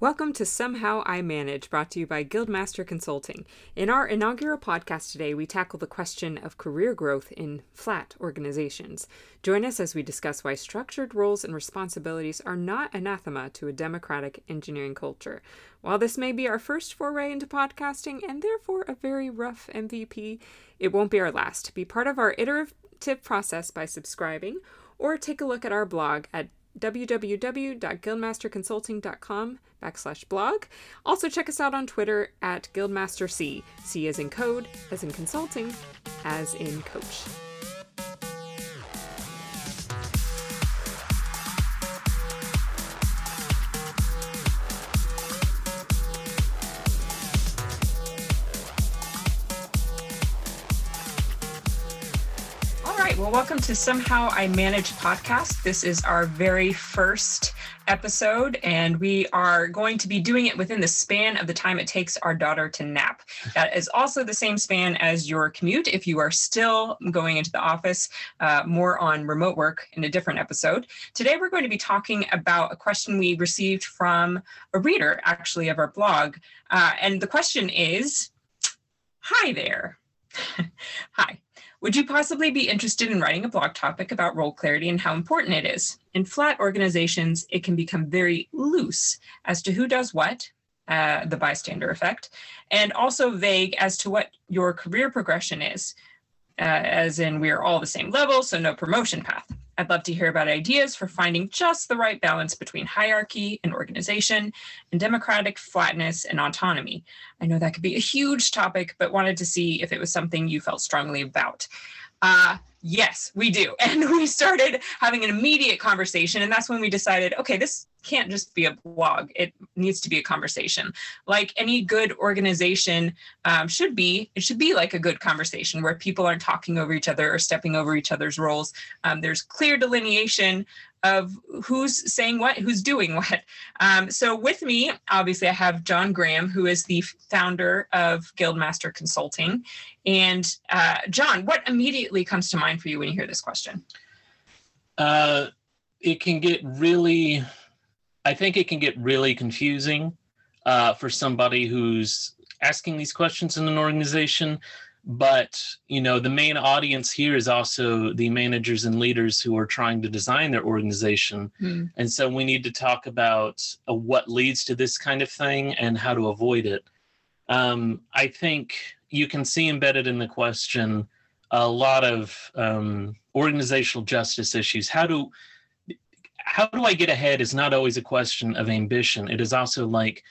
Welcome to Somehow I Manage, brought to you by Guildmaster Consulting. In our inaugural podcast today, we tackle the question of career growth in flat organizations. Join us as we discuss why structured roles and responsibilities are not anathema to a democratic engineering culture. While this may be our first foray into podcasting, and therefore a very rough MVP, it won't be our last. Be part of our iterative process by subscribing, or take a look at our blog at www.guildmasterconsulting.com/blog. Also check us out on Twitter at GuildmasterC, C as in code, as in consulting, as in coach. Well, welcome to Somehow I Manage podcast. This is our very first episode, and we are going to be doing it within the span of the time it takes our daughter to nap. That is also the same span as your commute if you are still going into the office. More on remote work in a different episode. Today, we're going to be talking about a question we received from a reader, actually, of our blog. And the question is, hi there. Hi. Would you possibly be interested in writing a blog topic about role clarity and how important it is? In flat organizations, it can become very loose as to who does what, the bystander effect, and also vague as to what your career progression is, as in we are all the same level, so no promotion path. I'd love to hear about ideas for finding just the right balance between hierarchy and organization and democratic flatness and autonomy. I know that could be a huge topic, but wanted to see if it was something you felt strongly about. Yes, we do. And we started having an immediate conversation. And that's when we decided, okay, this can't just be a blog. It needs to be a conversation. Like any good organization should be like a good conversation where people aren't talking over each other or stepping over each other's roles. There's clear delineation of who's saying what, who's doing what. So with me, obviously, I have John Graham, who is the founder of Guildmaster Consulting. And John, what immediately comes to mind for you when you hear this question? I think it can get really confusing for somebody who's asking these questions in an organization. But, you know, the main audience here is also the managers and leaders who are trying to design their organization. Mm. And so we need to talk about what leads to this kind of thing and how to avoid it. I think you can see embedded in the question a lot of organizational justice issues. How do I get ahead is not always a question of ambition. It is also like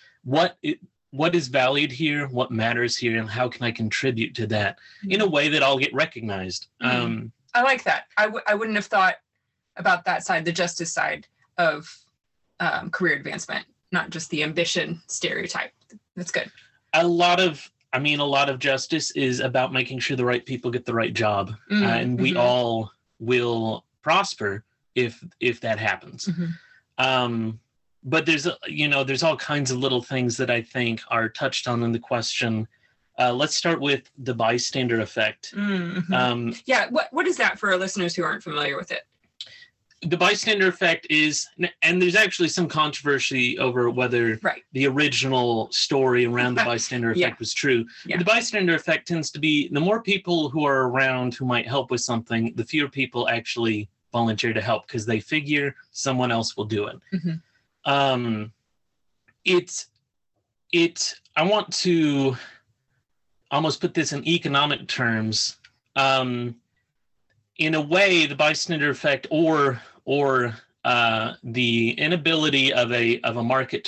what is valued here, what matters here, and how can I contribute to that in a way that I'll get recognized? Mm-hmm. I like that. I wouldn't have thought about that side, the justice side of career advancement, not just the ambition stereotype. That's good. A lot of justice is about making sure the right people get the right job, mm-hmm. And we mm-hmm. all will prosper if that happens. Mm-hmm. But there's all kinds of little things that I think are touched on in the question. Let's start with the bystander effect. Mm-hmm. What is that for our listeners who aren't familiar with it? The bystander effect is, and there's actually some controversy over whether the original story around the bystander effect was true. Yeah. The bystander effect tends to be the more people who are around who might help with something, the fewer people actually volunteer to help because they figure someone else will do it. Mm-hmm. I want to almost put this in economic terms. In a way, the bystander effect or the inability of a market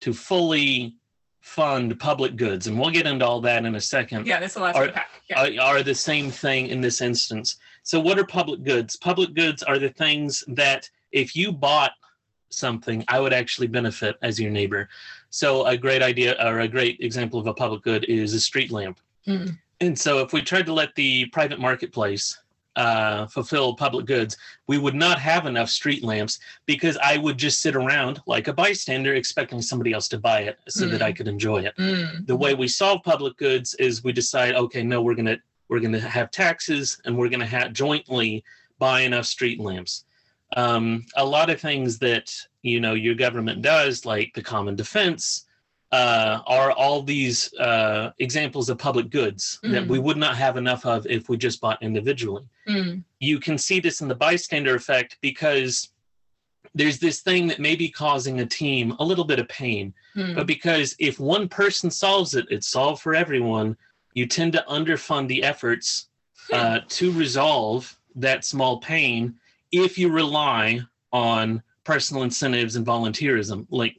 to fully fund public goods, and we'll get into all that in a second. Yeah, that's the last pack. Yeah. Are the same thing in this instance. So what are public goods? Public goods are the things that if you bought something, I would actually benefit as your neighbor. So a great idea or a great example of a public good is a street lamp. Mm. And so if we tried to let the private marketplace fulfill public goods, we would not have enough street lamps because I would just sit around like a bystander expecting somebody else to buy it so that I could enjoy it. Mm. The way we solve public goods is we decide, okay, no, we're going to have taxes and we're going to jointly buy enough street lamps. A lot of things that, you know, your government does, like the common defense, are all these examples of public goods that we would not have enough of if we just bought individually. You can see this in the bystander effect because there's this thing that may be causing a team a little bit of pain, but because if one person solves it, it's solved for everyone. You tend to underfund the efforts to resolve that small pain if you rely on personal incentives and volunteerism, like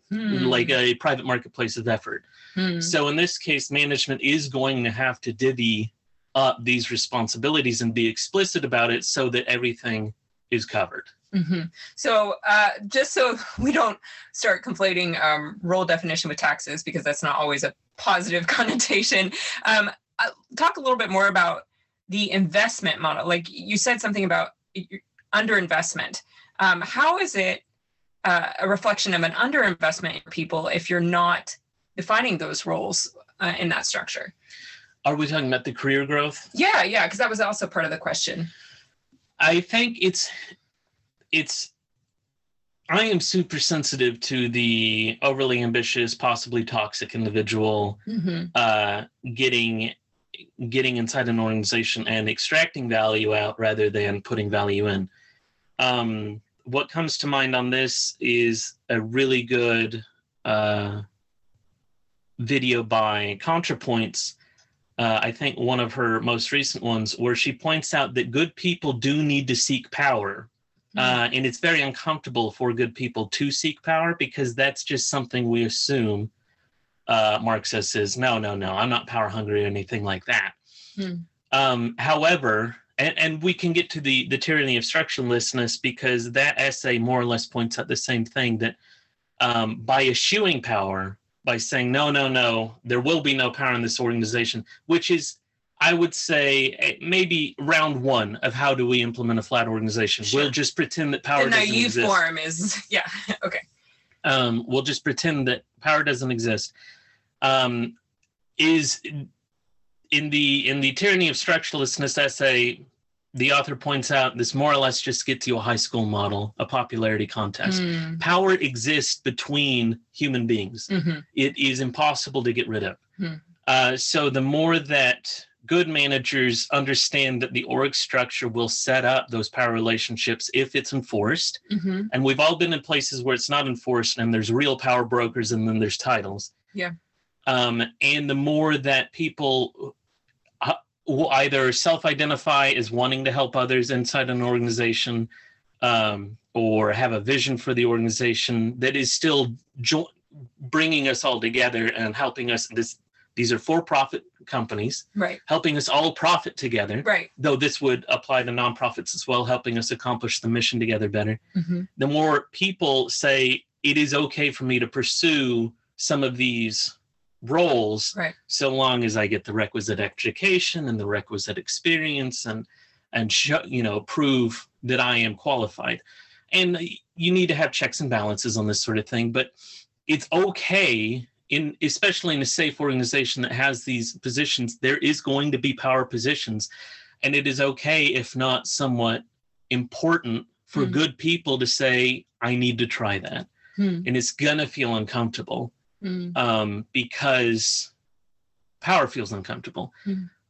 a private marketplace of effort. So in this case, management is going to have to divvy up these responsibilities and be explicit about it so that everything is covered. So just so we don't start conflating role definition with taxes, because that's not always a positive connotation, talk a little bit more about the investment model. Like you said something about underinvestment. How is it a reflection of an underinvestment in people if you're not defining those roles in that structure? Are we talking about the career growth? Yeah, because that was also part of the question. I think it's I am super sensitive to the overly ambitious, possibly toxic individual getting inside an organization and extracting value out rather than putting value in. What comes to mind on this is a really good video by ContraPoints. I think one of her most recent ones, where she points out that good people do need to seek power. And it's very uncomfortable for good people to seek power because that's just something we assume. Marxist is, no, I'm not power hungry or anything like that. However, and we can get to the tyranny of structurelessness, because that essay more or less points out the same thing, that by eschewing power, by saying, no, there will be no power in this organization, which is, I would say, maybe round one of how do we implement a flat organization. Sure. We'll just pretend that power doesn't exist. The naive form is, okay. We'll just pretend that power doesn't exist. Is in the tyranny of structurelessness essay, the author points out this more or less just gets you a high school model, a popularity contest. Power exists between human beings. It is impossible to get rid of. So the more that good managers understand that the org structure will set up those power relationships if it's enforced. And we've all been in places where it's not enforced and there's real power brokers and then there's titles. And the more that people will either self-identify as wanting to help others inside an organization or have a vision for the organization that is still bringing us all together and helping us. These are for-profit companies, helping us all profit together, though this would apply to nonprofits as well, helping us accomplish the mission together better. The more people say, it is okay for me to pursue some of these roles, so long as I get the requisite education and the requisite experience and prove that I am qualified. And you need to have checks and balances on this sort of thing, but it's okay. Especially in a safe organization that has these positions, there is going to be power positions, and it is okay, if not somewhat important, for good people to say, I need to try that. And it's going to feel uncomfortable because power feels uncomfortable.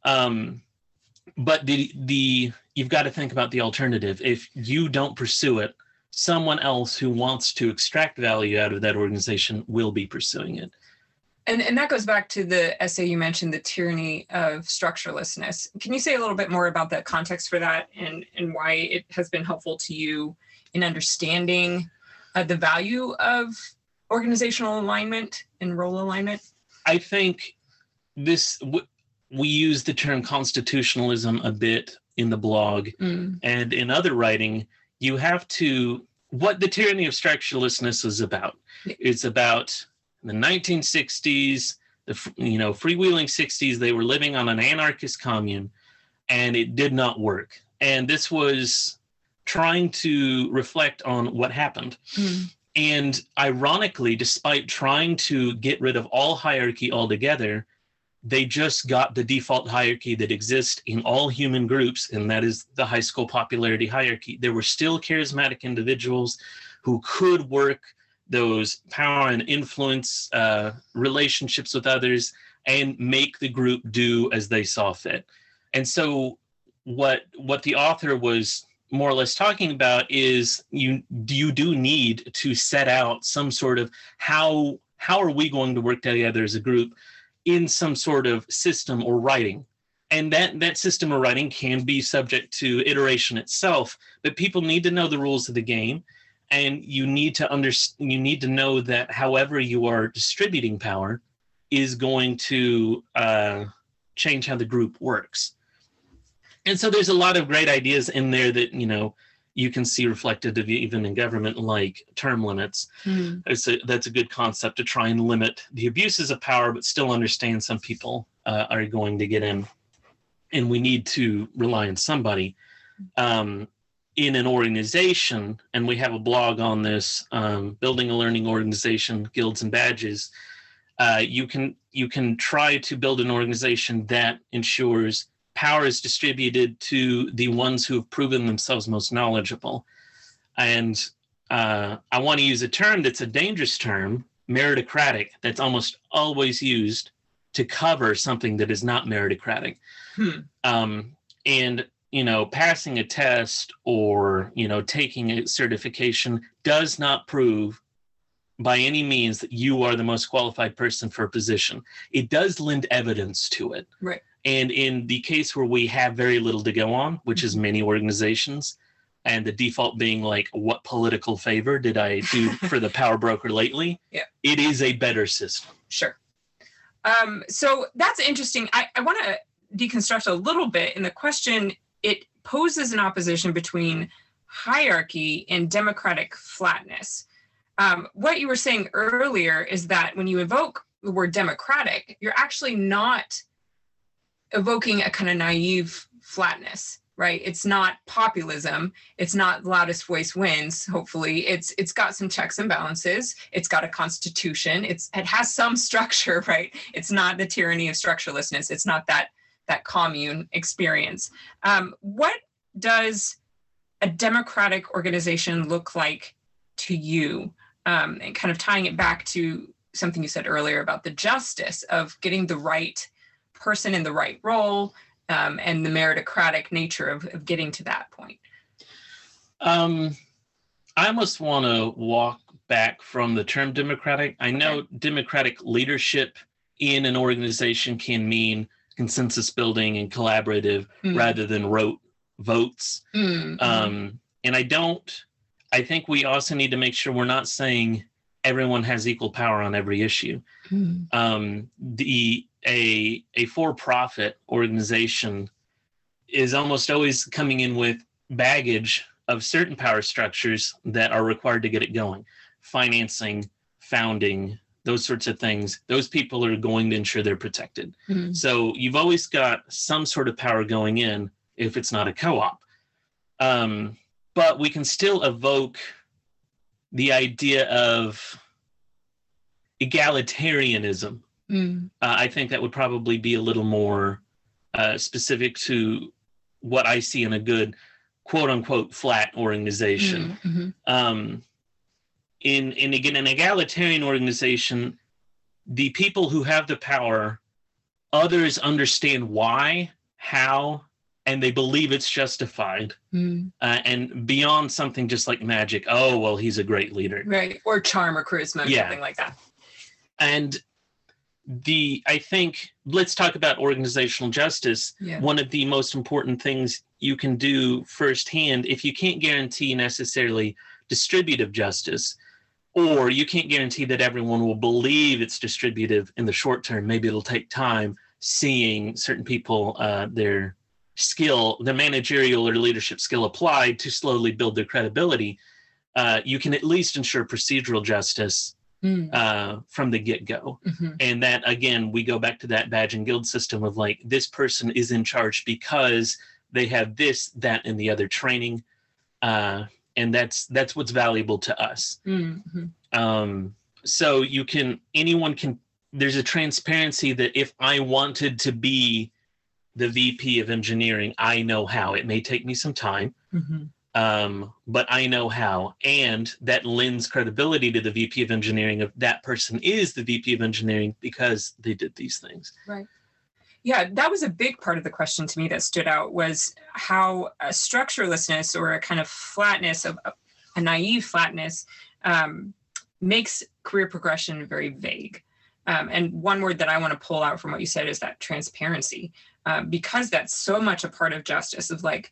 But the you've got to think about the alternative. If you don't pursue it, someone else who wants to extract value out of that organization will be pursuing it. And that goes back to the essay you mentioned, the tyranny of structurelessness. Can you say a little bit more about the context for that and why it has been helpful to you in understanding the value of organizational alignment and role alignment? I think this, we use the term constitutionalism a bit in the blog and in other writing. You have to, what the tyranny of structurelessness is about. It's about the 1960s, the freewheeling 60s. They were living on an anarchist commune, and it did not work. And this was trying to reflect on what happened. And ironically, despite trying to get rid of all hierarchy altogether, they just got the default hierarchy that exists in all human groups, and that is the high school popularity hierarchy. There were still charismatic individuals who could work those power and influence relationships with others and make the group do as they saw fit. And so what the author was more or less talking about is you do need to set out some sort of how are we going to work together as a group in some sort of system or writing. And that system or writing can be subject to iteration itself, but people need to know the rules of the game. And you need to know that however you are distributing power is going to change how the group works. And so there's a lot of great ideas in there that, you know, you can see reflected even in government, like term limits. That's a good concept to try and limit the abuses of power, but still understand some people are going to get in, and we need to rely on somebody in an organization. And we have a blog on this, building a learning organization, guilds and badges. You can try to build an organization that ensures power is distributed to the ones who have proven themselves most knowledgeable. And I want to use a term that's a dangerous term, meritocratic, that's almost always used to cover something that is not meritocratic. And, you know, passing a test or, you know, taking a certification does not prove by any means that you are the most qualified person for a position. It does lend evidence to it. Right. And in the case where we have very little to go on, which is many organizations, and the default being like, what political favor did I do for the power broker lately? Yeah. It is a better system. Sure. So that's interesting. I want to deconstruct a little bit in the question. It poses an opposition between hierarchy and democratic flatness. What you were saying earlier is that when you evoke the word democratic, you're actually not evoking a kind of naive flatness, right? It's not populism. It's not loudest voice wins, hopefully. It's got some checks and balances. It's got a constitution. It has some structure, right? It's not the tyranny of structurelessness. It's not that commune experience. What does a democratic organization look like to you? And kind of tying it back to something you said earlier about the justice of getting the right person in the right role, and the meritocratic nature of getting to that point. I almost want to walk back from the term democratic. I know democratic leadership in an organization can mean consensus building and collaborative rather than rote votes. And I think we also need to make sure we're not saying everyone has equal power on every issue. A for-profit organization is almost always coming in with baggage of certain power structures that are required to get it going. Financing, founding, those sorts of things. Those people are going to ensure they're protected. So you've always got some sort of power going in if it's not a co-op. But we can still evoke the idea of egalitarianism. I think that would probably be a little more specific to what I see in a good, quote unquote, flat organization. In again, an egalitarian organization, the people who have the power, others understand why, how, and they believe it's justified, and beyond something just like magic. Oh, well, he's a great leader. Right. Or charm or charisma or something like that. And I think, let's talk about organizational justice. One of the most important things you can do firsthand, if you can't guarantee necessarily distributive justice, or you can't guarantee that everyone will believe it's distributive in the short term, maybe it'll take time seeing certain people, their skill, the managerial or leadership skill applied to slowly build their credibility. You can at least ensure procedural justice from the get-go. And that, again, we go back to that badge and guild system of like, this person is in charge because they have this, that, and the other training. And that's what's valuable to us. So anyone can there's a transparency that if I wanted to be the VP of engineering, I know how. It may take me some time, but I know how. And that lends credibility to the VP of engineering of that person is the VP of engineering because they did these things. Right. Yeah, that was a big part of the question to me that stood out, was how a structurelessness or a kind of flatness, of a naive flatness, makes career progression very vague. And one word that I want to pull out from what you said is that transparency, because that's so much a part of justice, of like,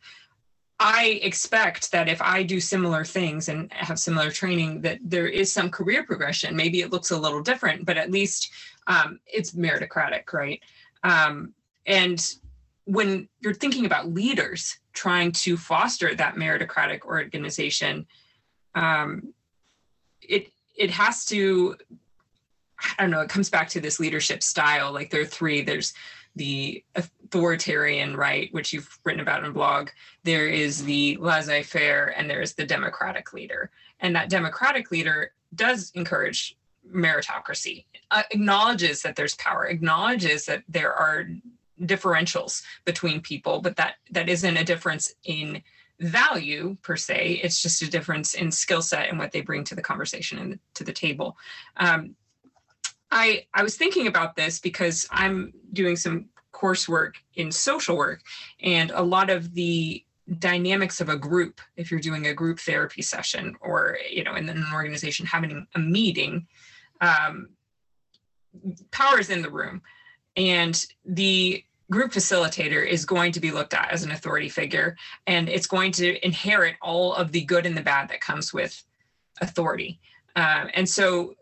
I expect that if I do similar things and have similar training, that there is some career progression. Maybe it looks a little different, but at least it's meritocratic, right? And when you're thinking about leaders trying to foster that meritocratic organization, it has to, I don't know, it comes back to this leadership style. Like there are three, there's the authoritarian, right, which you've written about in a blog, there is the laissez-faire, and there's the democratic leader. And that democratic leader does encourage meritocracy, acknowledges that there's power, acknowledges that there are differentials between people, but that isn't a difference in value per se, it's just a difference in skill set and what they bring to the conversation and to the table. I was thinking about this because I'm doing some coursework in social work, and a lot of the dynamics of a group, if you're doing a group therapy session or, you know, in an organization having a meeting, power's in the room, and the group facilitator is going to be looked at as an authority figure, and it's going to inherit all of the good and the bad that comes with authority. And so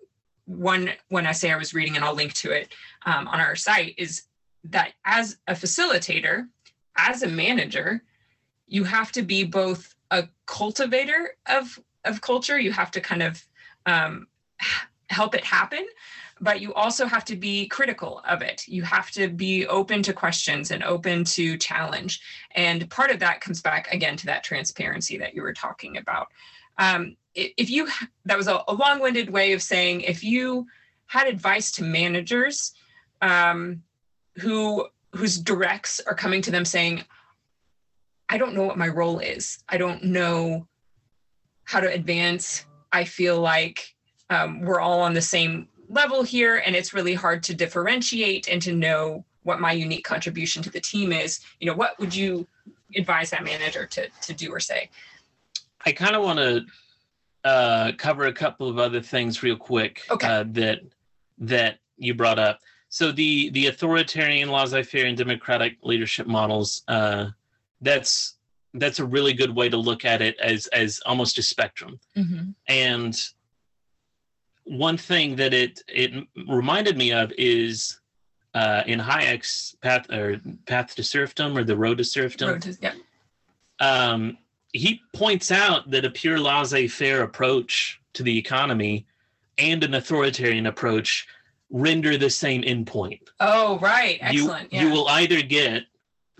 one essay I was reading, and I'll link to it on our site, is that as a facilitator, as a manager, you have to be both a cultivator of culture, you have to kind of help it happen, but you also have to be critical of it. You have to be open to questions and open to challenge. And part of that comes back again to that transparency that you were talking about. If you, that was a long-winded way of saying, if you had advice to managers whose directs are coming to them saying, I don't know what my role is, I don't know how to advance, I feel like we're all on the same level here, and it's really hard to differentiate and to know what my unique contribution to the team is, you know, what would you advise that manager to do or say? I kind of want to cover a couple of other things real quick. Okay. that you brought up. So the authoritarian, laissez-faire, and democratic leadership models, that's a really good way to look at it as almost a spectrum. Mm-hmm. And one thing that it reminded me of is in Hayek's Path to Serfdom, or the Road to Serfdom. Yeah. He points out that a pure laissez-faire approach to the economy and an authoritarian approach render the same endpoint. Oh, right. Excellent. You will either get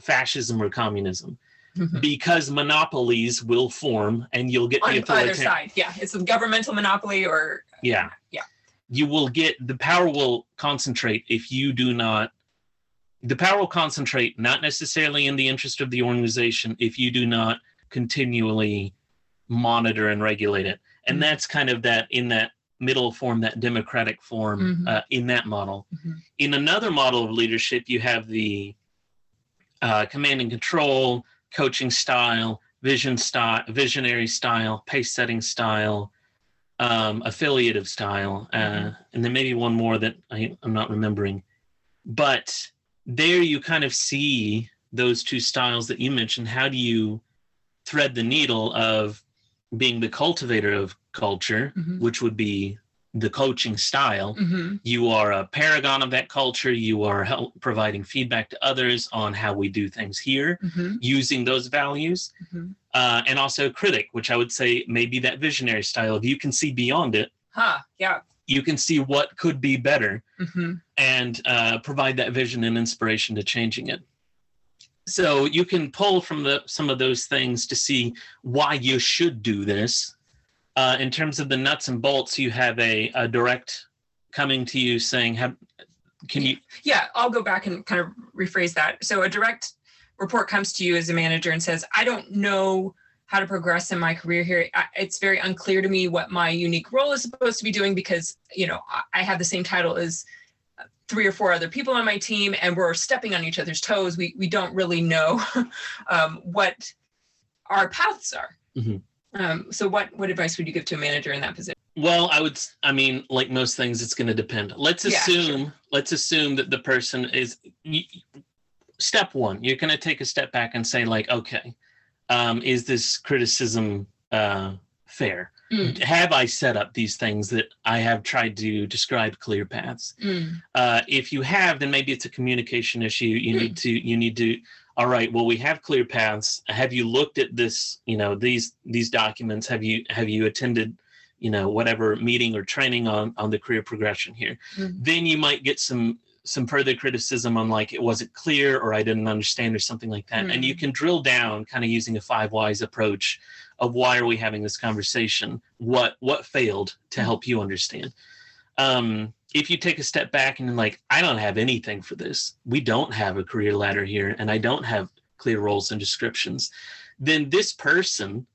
fascism or communism. Mm-hmm. Because monopolies will form, and you'll get the authoritarian. On either side, yeah. It's a governmental monopoly or... Yeah. Yeah. You will get... The power will concentrate if you do not... The power will concentrate not necessarily in the interest of the organization if you do not continually monitor and regulate it. And that's kind of that, in that middle form, that democratic form, in that model. Mm-hmm. In another model of leadership, you have the command and control, coaching style, visionary style, pace-setting style, affiliative style, and then maybe one more that I'm not remembering. But there you kind of see those two styles that you mentioned. How do you thread the needle of being the cultivator of culture, which would be the coaching style? You are a paragon of that culture. You are providing feedback to others on how we do things here, using those values, and also critic, which I would say maybe that visionary style. If you can see beyond it, yeah, you can see what could be better, and provide that vision and inspiration to changing it. So you can pull from some of those things to see why you should do this. In terms of the nuts and bolts, you have a direct coming to you saying, Can you? Yeah, I'll go back and kind of rephrase that. So a direct report comes to you as a manager and says, I don't know how to progress in my career here. It's very unclear to me what my unique role is supposed to be doing, because, you know, I have the same title as 3 or 4 other people on my team, and we're stepping on each other's toes. We don't really know what our paths are. Mm-hmm. So what advice would you give to a manager in that position? Well, I mean, like most things, it's going to depend. Let's assume that the person is, step one, you're going to take a step back and say, like, okay, is this criticism fair? Mm. Have I set up these things that I have tried to describe clear paths? Mm. If you have, then maybe it's a communication issue. You need to, all right, well, we have clear paths. Have you looked at this, you know, these documents? Have you attended, you know, whatever meeting or training on the career progression here? Mm. Then you might get some further criticism on, like, it wasn't clear, or I didn't understand, or something like that. Mm-hmm. And you can drill down kind of using a 5 whys approach of why are we having this conversation? What failed to help you understand? If you take a step back and, like, I don't have anything for this. We don't have a career ladder here, and I don't have clear roles and descriptions. Then this person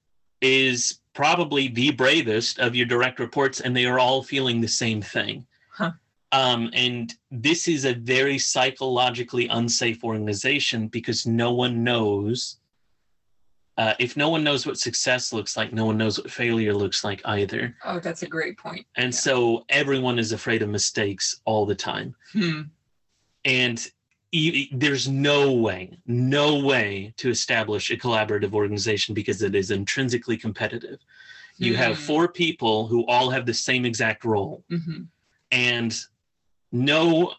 is probably the bravest of your direct reports, and they are all feeling the same thing. Huh. And this is a very psychologically unsafe organization, because no one knows. If no one knows what success looks like, no one knows what failure looks like either. Oh, that's a great point. And so everyone is afraid of mistakes all the time. Hmm. And there's no way to establish a collaborative organization, because it is intrinsically competitive. Hmm. You have 4 people who all have the same exact role. Mm-hmm. And no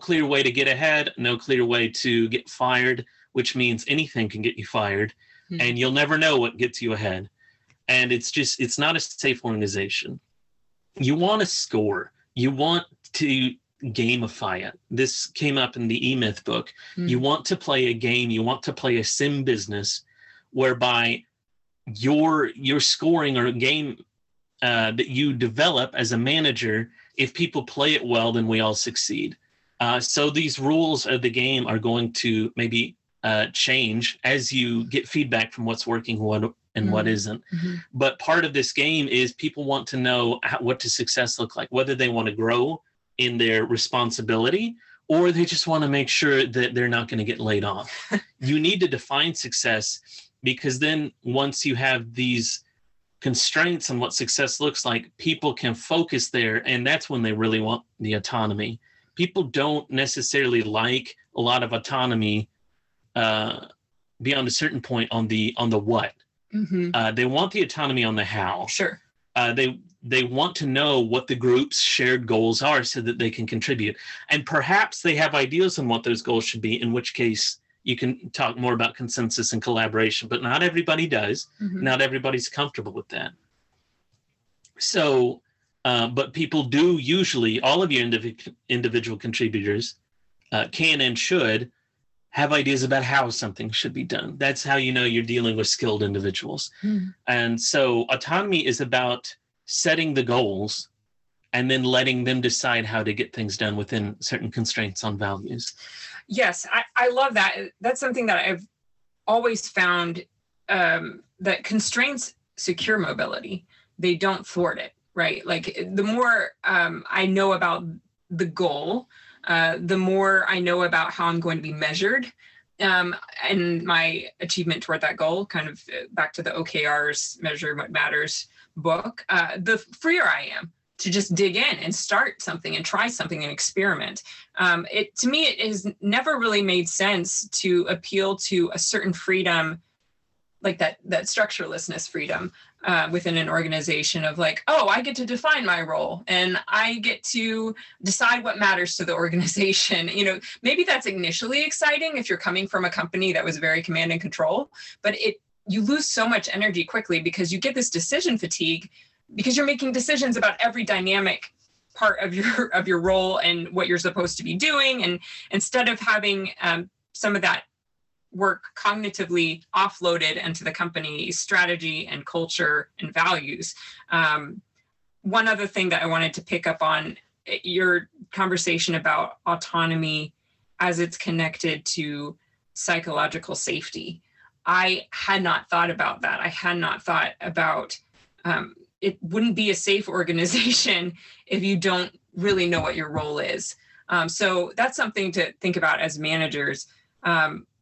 clear way to get ahead, no clear way to get fired, which means anything can get you fired, mm-hmm. and you'll never know what gets you ahead. And it's not a safe organization. You want to score. You want to gamify it. This came up in the eMyth book. Mm-hmm. You want to play a game. You want to play a sim business whereby your scoring, or a game that you develop as a manager, if people play it well, then we all succeed. So these rules of the game are going to maybe change as you get feedback from what's working and what isn't. Mm-hmm. But part of this game is people want to know what does success look like, whether they want to grow in their responsibility or they just want to make sure that they're not going to get laid off. You need to define success, because then once you have these constraints on what success looks like, people can focus there, and that's when they really want the autonomy. People don't necessarily like a lot of autonomy beyond a certain point on the what. Mm-hmm. They want the autonomy on the how. Sure. They want to know what the group's shared goals are so that they can contribute, and perhaps they have ideas on what those goals should be, in which case you can talk more about consensus and collaboration, but not everybody does. Mm-hmm. Not everybody's comfortable with that. So, but people do usually, all of your individual contributors can and should have ideas about how something should be done. That's how you know you're dealing with skilled individuals. Mm-hmm. And so autonomy is about setting the goals and then letting them decide how to get things done within certain constraints on values. Yes, I love that. That's something that I've always found, that constraints secure mobility. They don't thwart it, right? Like, the more I know about the goal, the more I know about how I'm going to be measured, and my achievement toward that goal, kind of back to the OKRs, Measure What Matters book, the freer I am to just dig in and start something and try something and experiment. To me, it has never really made sense to appeal to a certain freedom, like that structurelessness freedom within an organization of, like, oh, I get to define my role and I get to decide what matters to the organization. You know, maybe that's initially exciting if you're coming from a company that was very command and control, but you lose so much energy quickly, because you get this decision fatigue, because you're making decisions about every dynamic part of your role and what you're supposed to be doing. And instead of having some of that work cognitively offloaded into the company's strategy and culture and values. One other thing that I wanted to pick up on your conversation about autonomy as it's connected to psychological safety. I had not thought about that. I had not thought about, it wouldn't be a safe organization if you don't really know what your role is. So that's something to think about as managers. That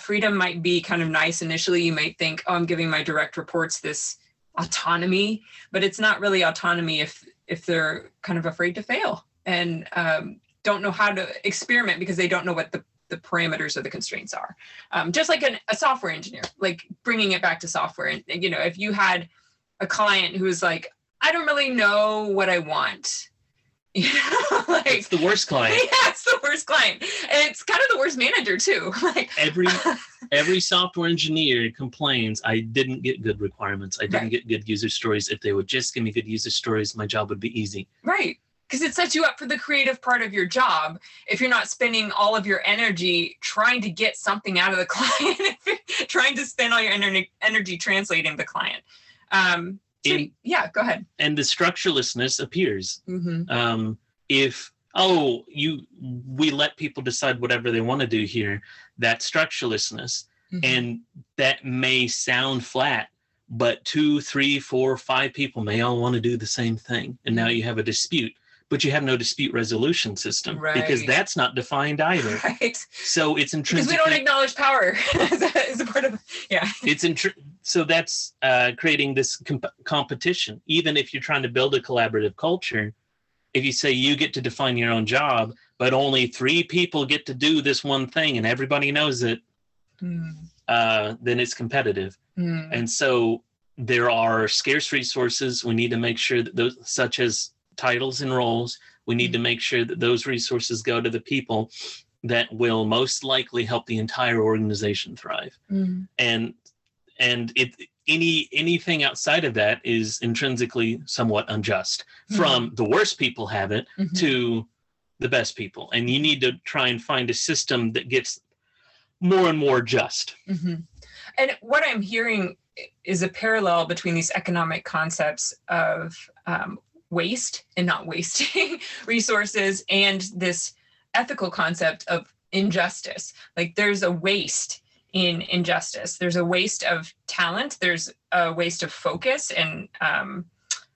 freedom might be kind of nice initially. You might think, oh, I'm giving my direct reports this autonomy, but it's not really autonomy if they're kind of afraid to fail and don't know how to experiment because they don't know what the parameters or the constraints are. Just like a software engineer, like bringing it back to software. And, you know, if you had a client who was like, I don't really know what I want. You know, like, it's the worst client. Yeah, it's the worst client. And it's kind of the worst manager too. Like every software engineer complains, I didn't get good requirements. I didn't get good user stories. If they would just give me good user stories, my job would be easy. Right. Because it sets you up for the creative part of your job. If you're not spending all of your energy trying to get something out of the client, trying to spend all your energy translating the client. Go ahead. And the structurelessness appears. Mm-hmm. If we let people decide whatever they want to do here, that's structurelessness. Mm-hmm. And that may sound flat, but 2, 3, 4, 5 people may all want to do the same thing. And now you have a dispute, but you have no dispute resolution system because that's not defined either. Right. So it's intrinsically... Because we don't acknowledge power as a part of... Yeah. So that's creating this competition. Even if you're trying to build a collaborative culture, if you say you get to define your own job, but only 3 people get to do this one thing and everybody knows it, then it's competitive. Mm. And so there are scarce resources. We need to make sure that those, such as titles and roles, we need to make sure that those resources go to the people that will most likely help the entire organization thrive. Mm. And anything outside of that is intrinsically somewhat unjust, from the worst people have it to the best people. And you need to try and find a system that gets more and more just. Mm-hmm. And what I'm hearing is a parallel between these economic concepts of waste and not wasting resources and this ethical concept of injustice. Like there's a waste in injustice. There's a waste of talent. There's a waste of focus and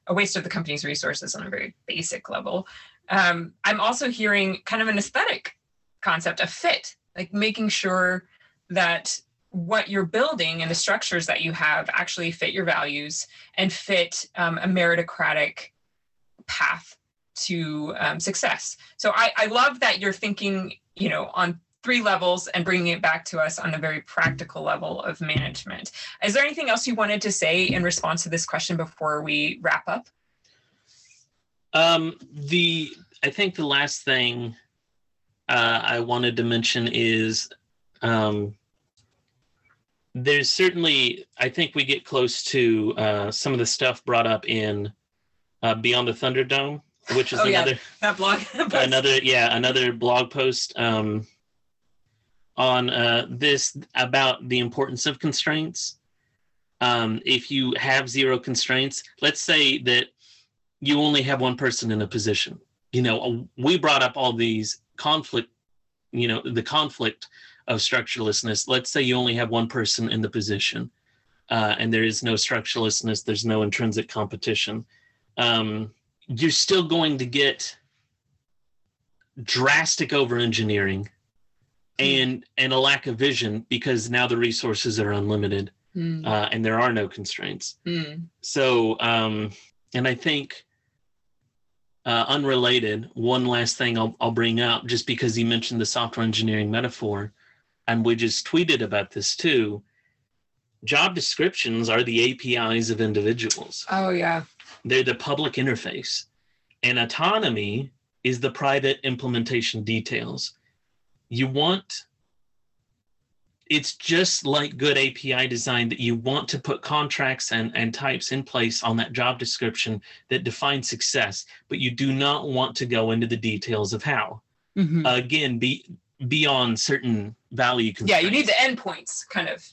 a waste of the company's resources on a very basic level. I'm also hearing kind of an aesthetic concept, a fit, like making sure that what you're building and the structures that you have actually fit your values and fit a meritocratic path to success. So I love that you're thinking, you know, on 3 levels and bringing it back to us on a very practical level of management. Is there anything else you wanted to say in response to this question before we wrap up? I think the last thing I wanted to mention is there's certainly, I think we get close to some of the stuff brought up in Beyond the Thunderdome, which is another blog post. On this about the importance of constraints. If you have 0 constraints, let's say that you only have one person in a position. You know, we brought up all these conflict, you know, the conflict of structurelessness. Let's say you only have one person in the position and there is no structurelessness, there's no intrinsic competition. You're still going to get drastic over-engineering and a lack of vision because now the resources are unlimited and there are no constraints. So, and I think unrelated, one last thing I'll bring up, just because you mentioned the software engineering metaphor, and we just tweeted about this too, job descriptions are the APIs of individuals. Oh, yeah. They're the public interface. And autonomy is the private implementation details. It's just like good API design that you want to put contracts and types in place on that job description that define success, but you do not want to go into the details of how. Again, beyond certain value constraints. Yeah, you need the endpoints kind of.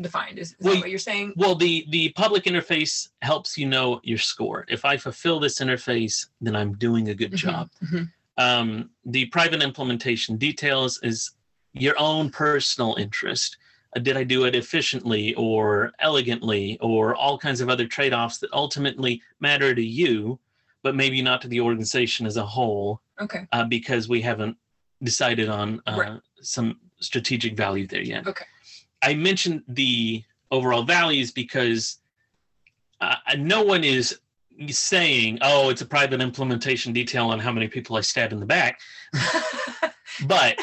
defined? Is that what you're saying? Well, the public interface helps you know your score. If I fulfill this interface, then I'm doing a good job. Mm-hmm. The private implementation details is your own personal interest. Did I do it efficiently or elegantly or all kinds of other trade-offs that ultimately matter to you, but maybe not to the organization as a whole? Okay. Because we haven't decided on some strategic value there yet. Okay. I mentioned the overall values because no one is saying, oh, it's a private implementation detail on how many people I stab in the back. But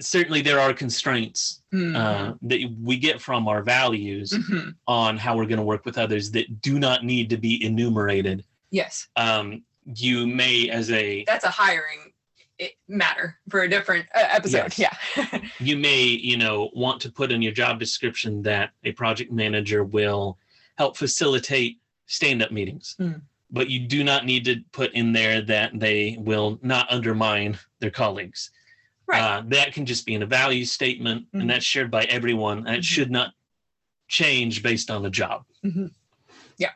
certainly there are constraints that we get from our values on how we're going to work with others that do not need to be enumerated. Yes. You may as a... That's a hiring matter for a different episode. Yes. Yeah. You may, want to put in your job description that a project manager will help facilitate stand-up meetings, but you do not need to put in there that they will not undermine their colleagues. Right. That can just be in a value statement, and that's shared by everyone, and it should not change based on the job. Mm-hmm. Yeah.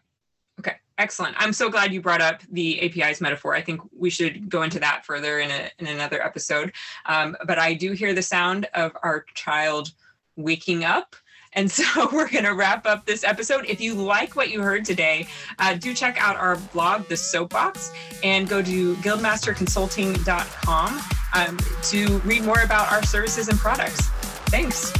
Okay. Excellent. I'm so glad you brought up the APIs metaphor. I think we should go into that further in another episode. But I do hear the sound of our child waking up. And so we're going to wrap up this episode. If you like what you heard today, do check out our blog, The Soapbox, and go to guildmasterconsulting.com to read more about our services and products. Thanks.